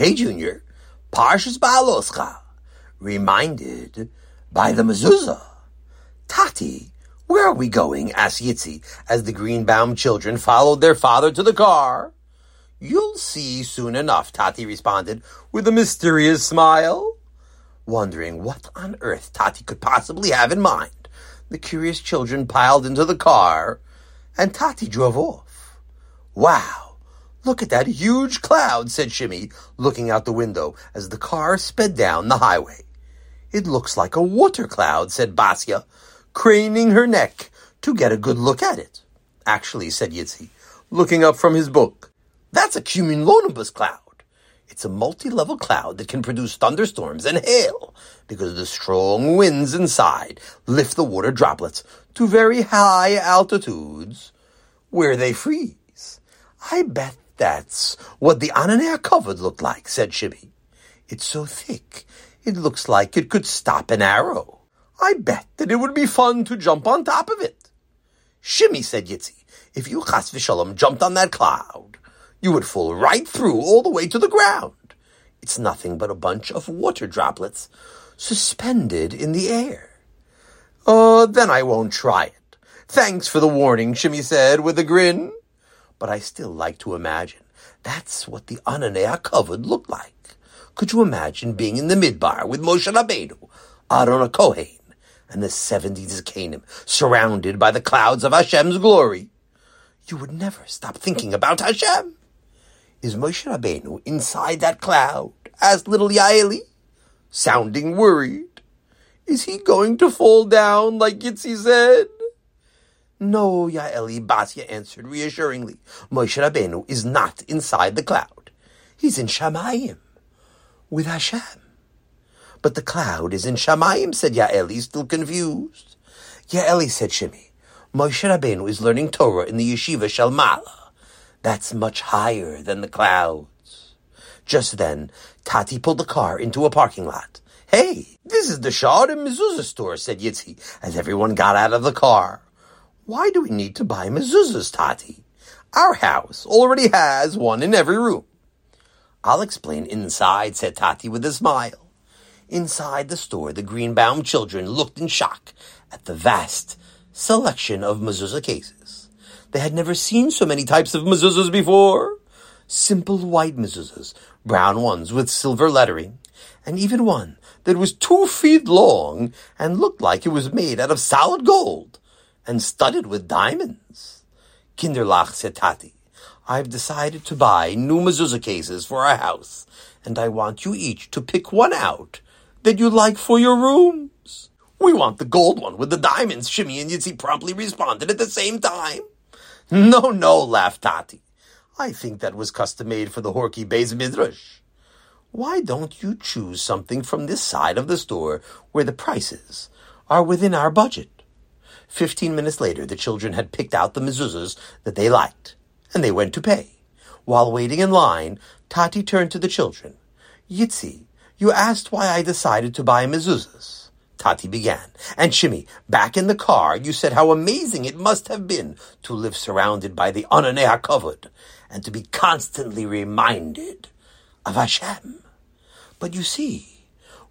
Hey, Junior, Parsh's Baaloscha, reminded by the mezuzah. Tati, where are we going? Asked Yitzi as the Greenbaum children followed their father to the car. You'll see soon enough, Tati responded with a mysterious smile. Wondering what on earth Tati could possibly have in mind, the curious children piled into the car, and Tati drove off. Wow, look at that huge cloud, said Shimmy, looking out the window as the car sped down the highway. It looks like a water cloud, said Basia, craning her neck to get a good look at it. Actually, said Yitzi, looking up from his book, that's a cumulonimbus cloud. It's a multi-level cloud that can produce thunderstorms and hail because the strong winds inside lift the water droplets to very high altitudes where they freeze. I bet that's what the Ananei HaKavod looked like, said Shimmy. It's so thick, it looks like it could stop an arrow. I bet that it would be fun to jump on top of it. Shimmy, said Yitzi, if you Chas V'Shalom jumped on that cloud, you would fall right through all the way to the ground. It's nothing but a bunch of water droplets suspended in the air. Then I won't try it. Thanks for the warning, Shimmy said with a grin. But I still like to imagine that's what the Ananei HaKavod looked like. Could you imagine being in the Midbar with Moshe Rabbeinu, Aharon a Kohen, and the 70 Zekeinim, surrounded by the clouds of Hashem's glory? You would never stop thinking about Hashem. Is Moshe Rabbeinu inside that cloud? Asked little Yaeli, sounding worried. Is he going to fall down like Yitzi said? No, Yaeli, Basia answered reassuringly. Moshe Rabbeinu is not inside the cloud. He's in Shamayim, with Hashem. But the cloud is in Shamayim, said Yaeli, still confused. Yaeli, said Shimmy, Moshe Rabbeinu is learning Torah in the Yeshiva Shalmala. That's much higher than the clouds. Just then, Tati pulled the car into a parking lot. Hey, this is the Shad and Mezuzah store, said Yitzi, as everyone got out of the car. Why do we need to buy mezuzahs, Tati? Our house already has one in every room. I'll explain inside, said Tati with a smile. Inside the store, the Greenbaum children looked in shock at the vast selection of mezuzah cases. They had never seen so many types of mezuzahs before. Simple white mezuzahs, brown ones with silver lettering, and even one that was 2 feet long and looked like it was made out of solid gold and studded with diamonds. Kinderlach, said Tati, I've decided to buy new mezuzah cases for our house, and I want you each to pick one out that you like for your rooms. We want the gold one with the diamonds, Shimmy and Yitzi promptly responded at the same time. No, laughed Tati. I think that was custom-made for the Horky Beis Midrash. Why don't you choose something from this side of the store where the prices are within our budget? 15 minutes later, the children had picked out the mezuzahs that they liked, and they went to pay. While waiting in line, Tati turned to the children. Yitzi, you asked why I decided to buy mezuzahs. Tati began, and Shimmy, back in the car, you said how amazing it must have been to live surrounded by the Ananei HaKavod and to be constantly reminded of Hashem. But you see,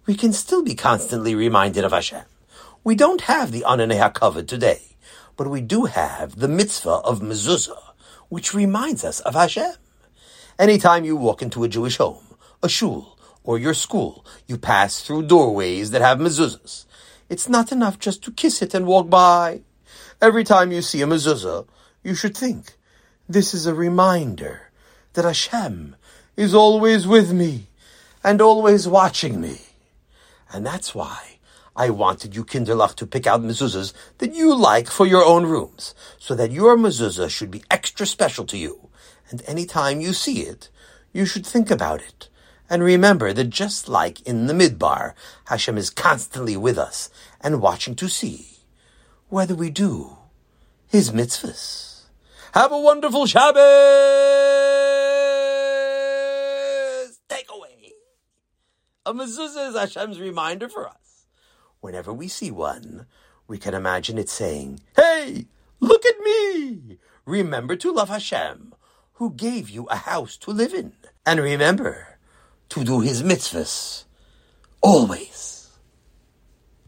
we can still be constantly reminded of Hashem. We don't have the Ananei HaKavod today, but we do have the mitzvah of mezuzah, which reminds us of Hashem. Anytime you walk into a Jewish home, a shul, or your school, you pass through doorways that have mezuzahs. It's not enough just to kiss it and walk by. Every time you see a mezuzah, you should think, this is a reminder that Hashem is always with me and always watching me. And that's why I wanted you, Kinderlach, to pick out mezuzahs that you like for your own rooms, so that your mezuzah should be extra special to you. And any time you see it, you should think about it. And remember that just like in the Midbar, Hashem is constantly with us and watching to see whether we do his mitzvahs. Have a wonderful Shabbos! Takeaway. A mezuzah is Hashem's reminder for us. Whenever we see one, we can imagine it saying, hey, look at me! Remember to love Hashem, who gave you a house to live in. And remember to do his mitzvahs. Always.